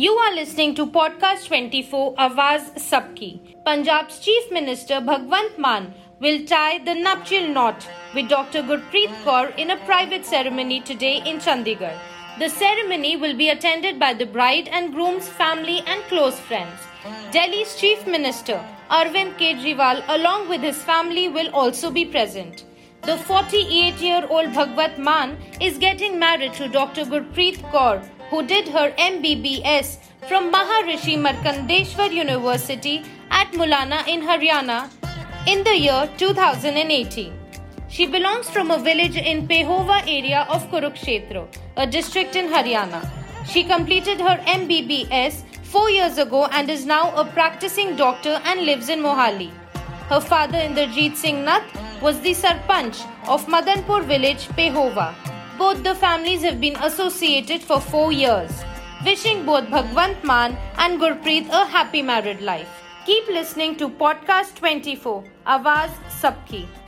You are listening to Podcast 24 Awaaz Sabki. Punjab's Chief Minister Bhagwant Mann will tie the nuptial knot with Dr. Gurpreet Kaur in a private ceremony today in Chandigarh. The ceremony will be attended by the bride and groom's family and close friends. Delhi's Chief Minister Arvind Kejriwal along with his family will also be present. The 48-year-old Bhagwant Mann is getting married to Dr. Gurpreet Kaur, who did her MBBS from Maharishi Markandeshwar University at Mulana in Haryana in the year 2018. She belongs from a village in Pehova area of Kurukshetra, a district in Haryana. She completed her MBBS 4 years ago and is now a practicing doctor and lives in Mohali. Her father Indrajit Singh Nath was the Sarpanch of Madanpur village, Pehova. Both the families have been associated for 4 years. Wishing both Bhagwant Mann and Gurpreet a happy married life. Keep listening to Podcast 24, Awaaz Sabki.